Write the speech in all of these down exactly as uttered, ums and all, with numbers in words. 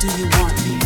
do you want me?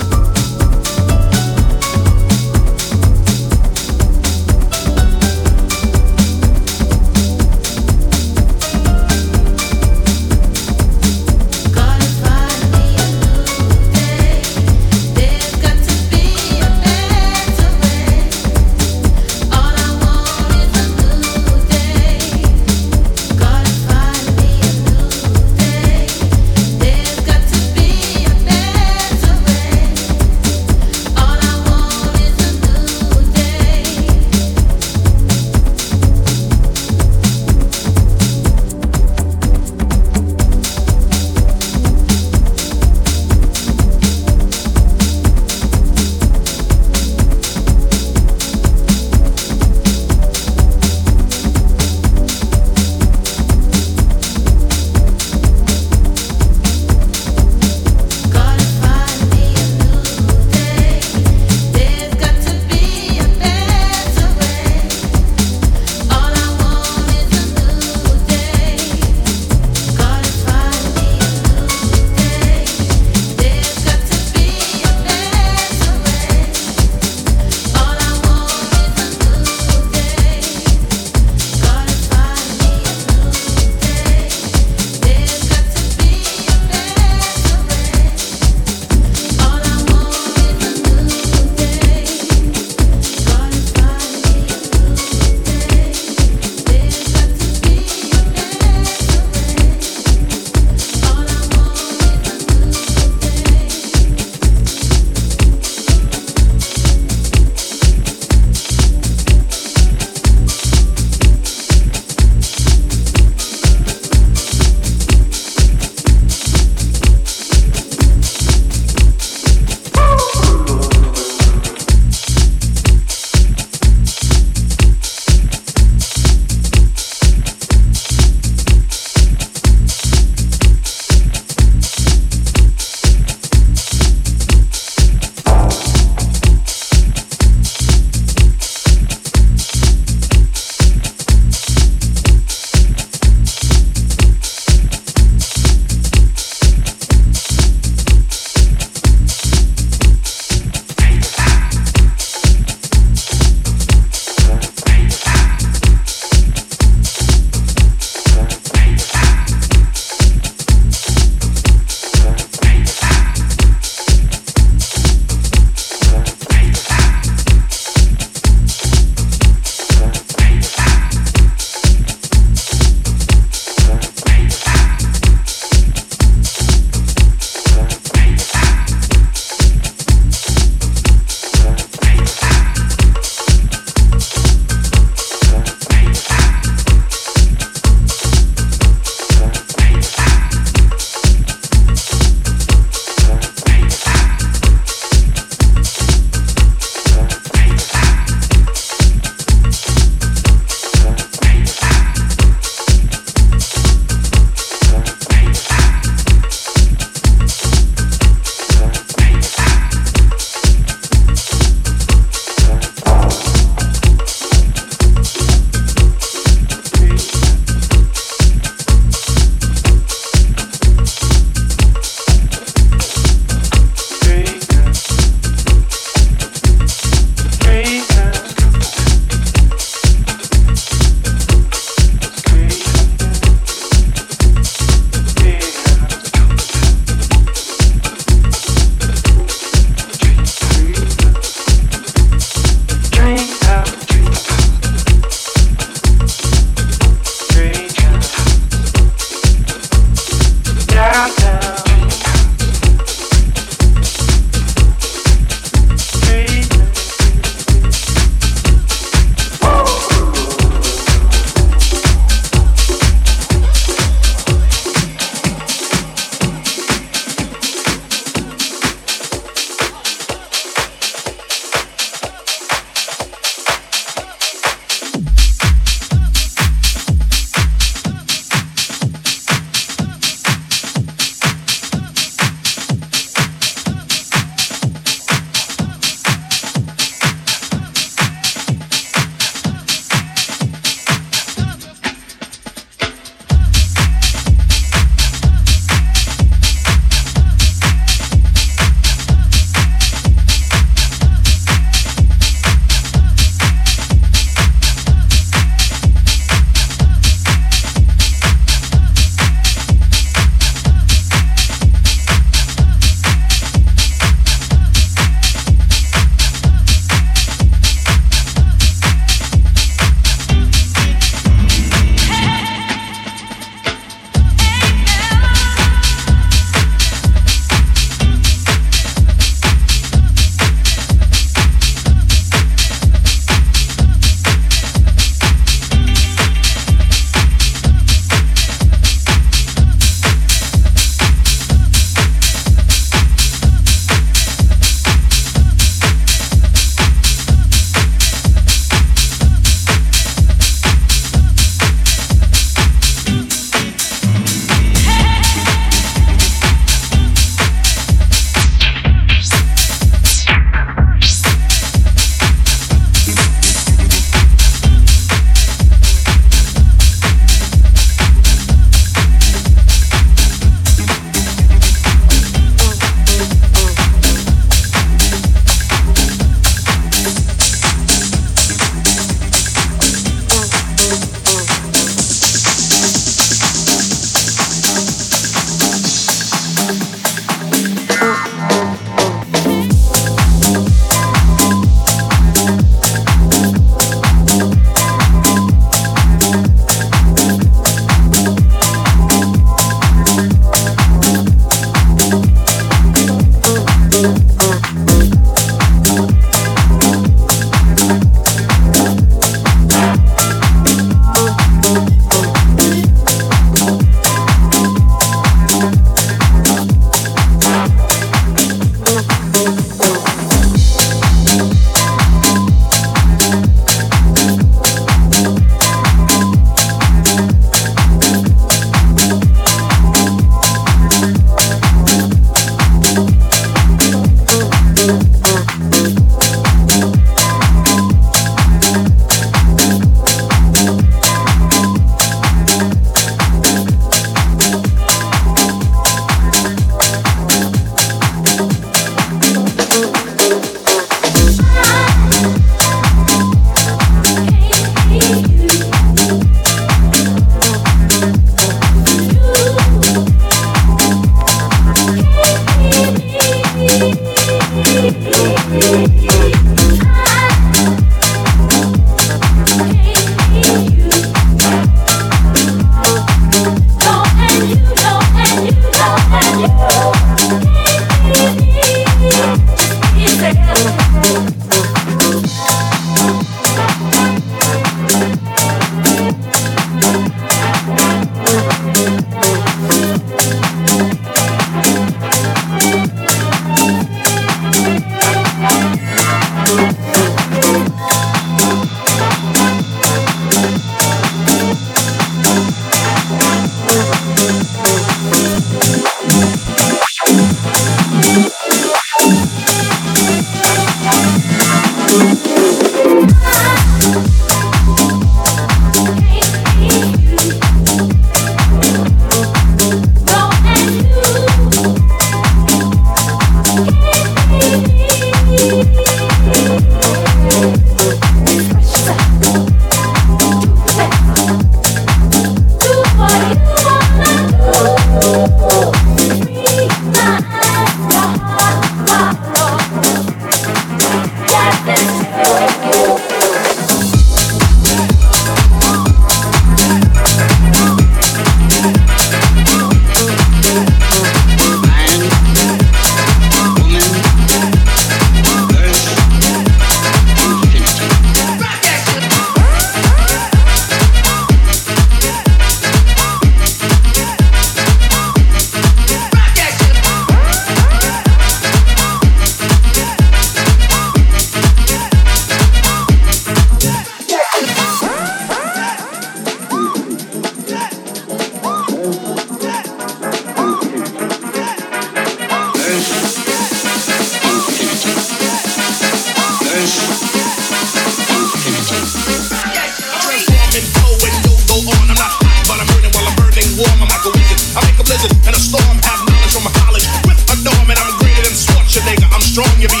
strong, you be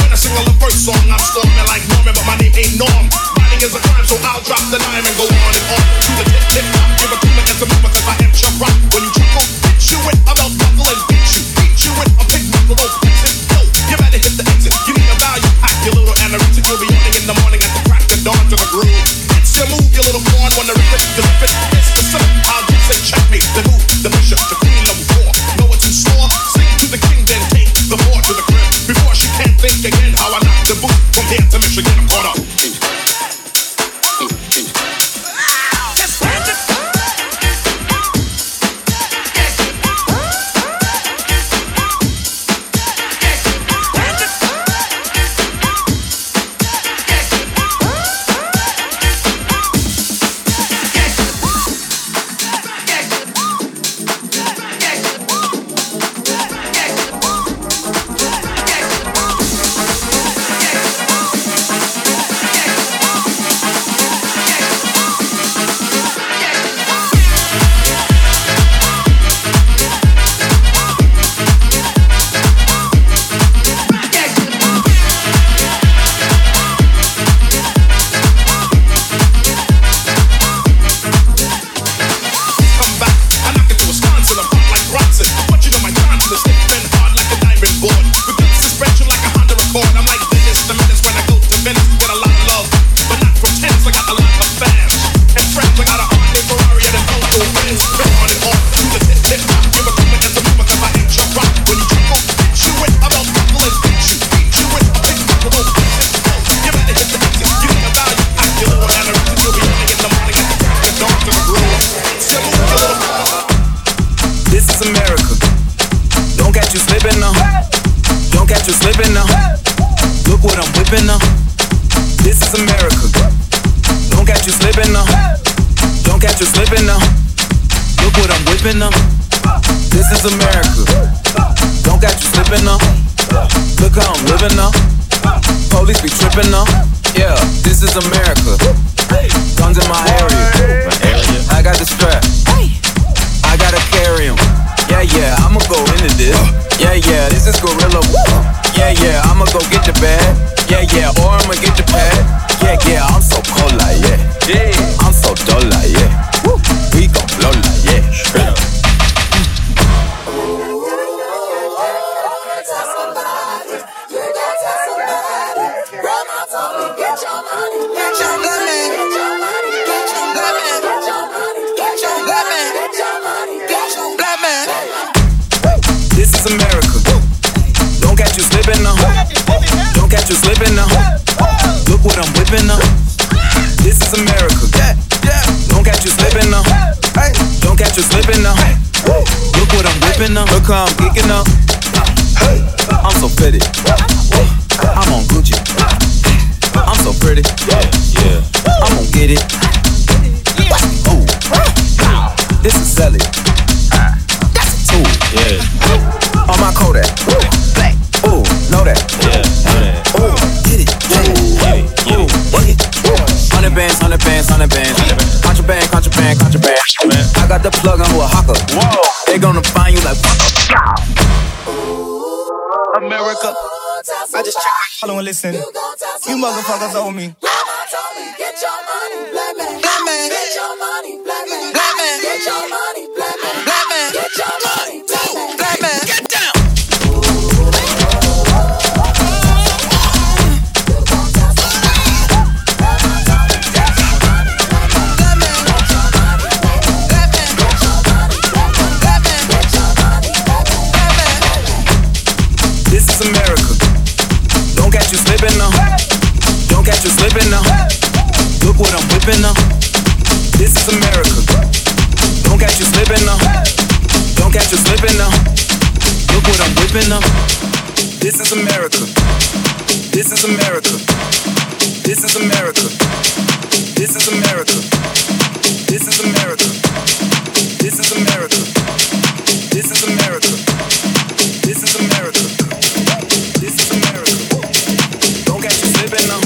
when I sing a love verse song, I'm storming like Norman, but my name ain't Norm. Writing is a crime, so I'll drop the dime and go on and on. To the tip, tip, top, give a cool as a mama, cause I am Chuck Rock. When you chuckle, bitch you with, I'm out buckle and beat you, beat you with, I'll pick my little exit. Yo, you better hit the exit, you need a value pack, you little anorexic, you'll be yawning in the morning at the crack of dawn to the groove. It's your move, your little corn, when the rip it, you lip it, it's the slip, I'll just say checkmate, the move, the bishop, the queen of war. Know what you saw, sing to the king, then take the whore to the crib. Before she can't think again how I knocked the boot from here to Michigan, I'm caught up. Look how I'm geeking up. I'm so pretty. I'm on Gucci. I'm so pretty. I'm gon' get it. Ooh, this is Sally. That's a tool. On my Kodak. Ooh, know that. Ooh, get it. Ooh, get it. Hundred bands, hundred bands, hundred bands. Contraband, contraband, contraband. I got the plug on who a hawker. They gonna find you like America. I just check my follow and listen. You motherfuckers owe me. Get your money, black man. Black man. Get your money, black man. Black man. Get your money, black man. Black man. Get your money, black man. Black man. Get down. Slipping now, look what I'm whipping up. This is America. Don't catch you slipping now. Don't catch you slipping now. Look what I'm whipping up. This is America. This is America. This is America. This is America. This is America. This is America. This is America. This is America. This is America. Don't catch you slipping now.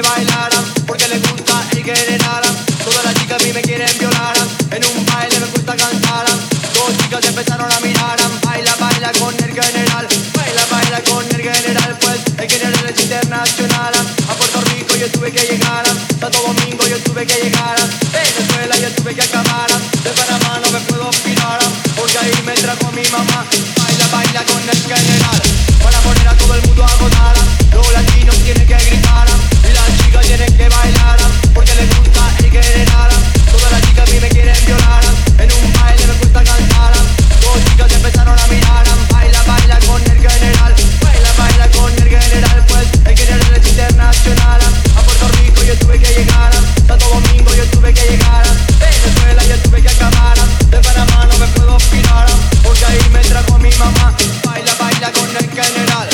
me bailaran, porque les gusta el que generaran. Todas las chicas a mí me quieren violaran, en un baile me gusta cantaran. Dos chicas empezaron a miraran, baila, baila con el general, baila, baila con el general, pues el general es internacional. A Puerto Rico yo tuve que llegaran, Santo Domingo yo tuve que llegaran, Venezuela yo tuve que acabaran, de Panamá no me puedo pirar, porque ahí me trajo mi mamá. Baila, baila con el general, para poner a todo el mundo a gozar. Los latinos tienen que gritar y las chicas tienen que bailar, porque les gusta el que general. Todas las chicas a mí me quieren violar, en un baile me gusta cantar. Dos chicas empezaron a mirar, baila, baila con el general, baila, baila con el general, pues el general es internacional. A Puerto Rico yo tuve que llegar, Santo Domingo yo tuve que llegar, Venezuela yo tuve que acabar, de Panamá no me puedo pirar, porque ahí me trajo mi mamá. Baila, baila con el general.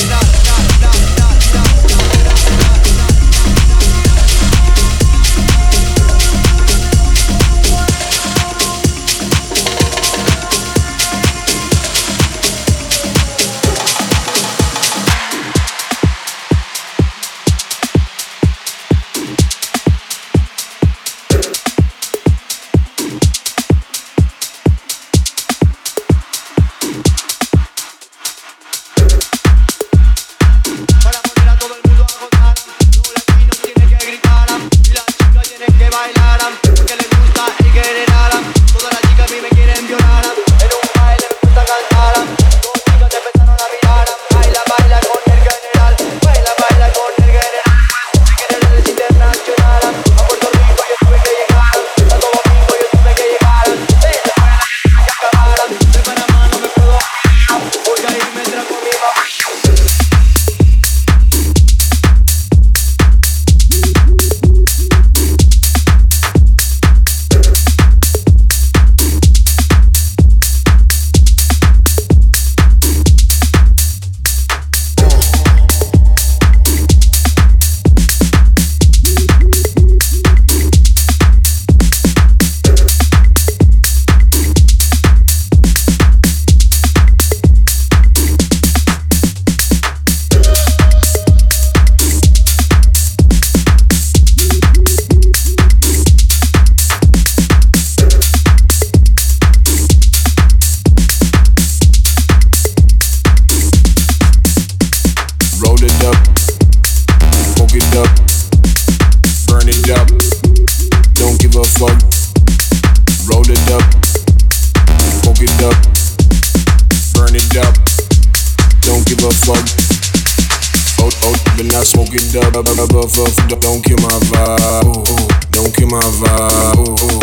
Don't kill my vibe, ooh, ooh. Don't kill my vibe, ooh, ooh.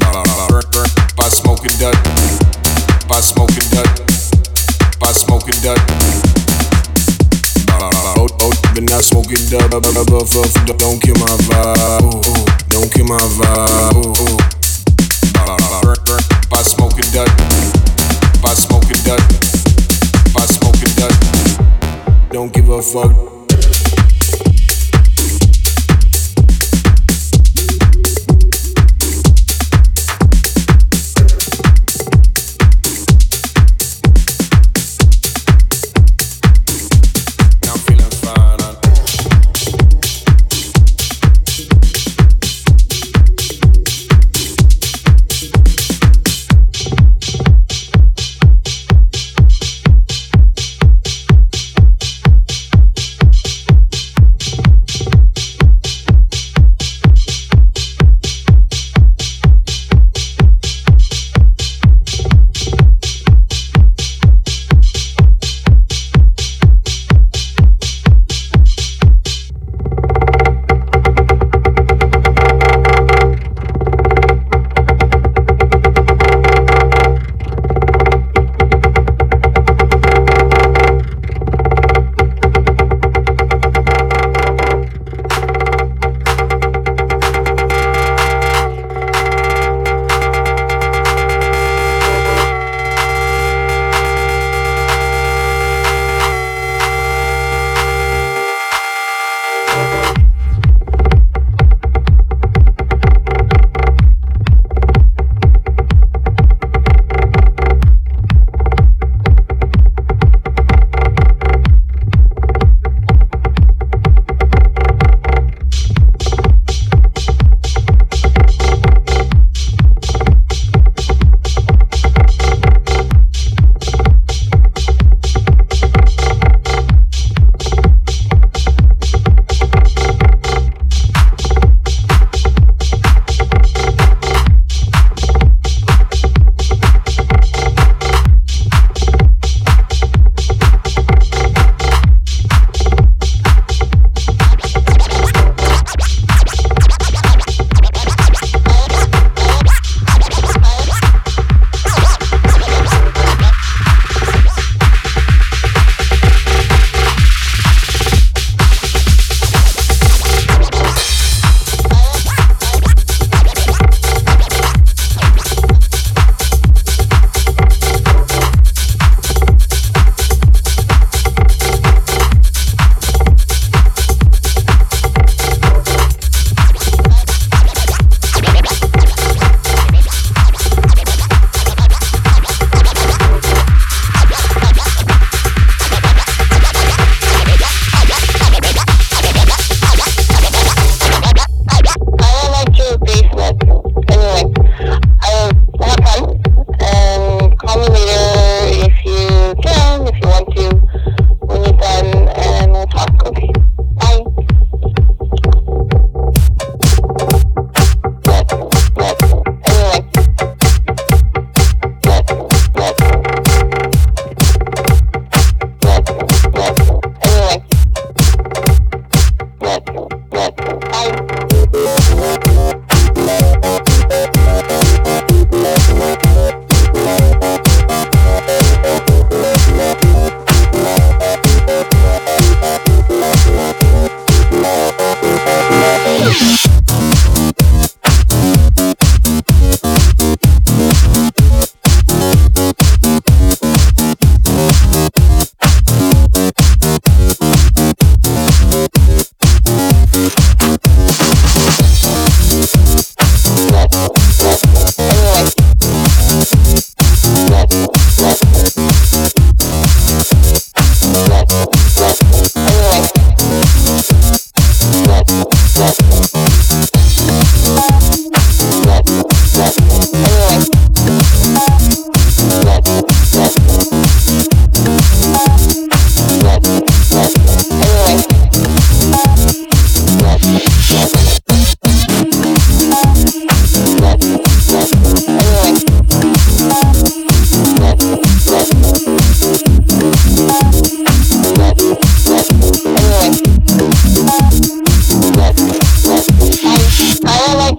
Burn, burn. If I smoke it up, if I smoke it up, if I smoke it up, don't give a fuck.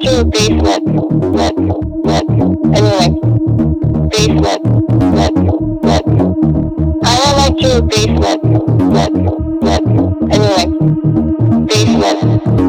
two basement, nuts, nuts, and you're like, basement, nuts, nuts. I don't like two basement, nuts, nuts, and you're like, basement.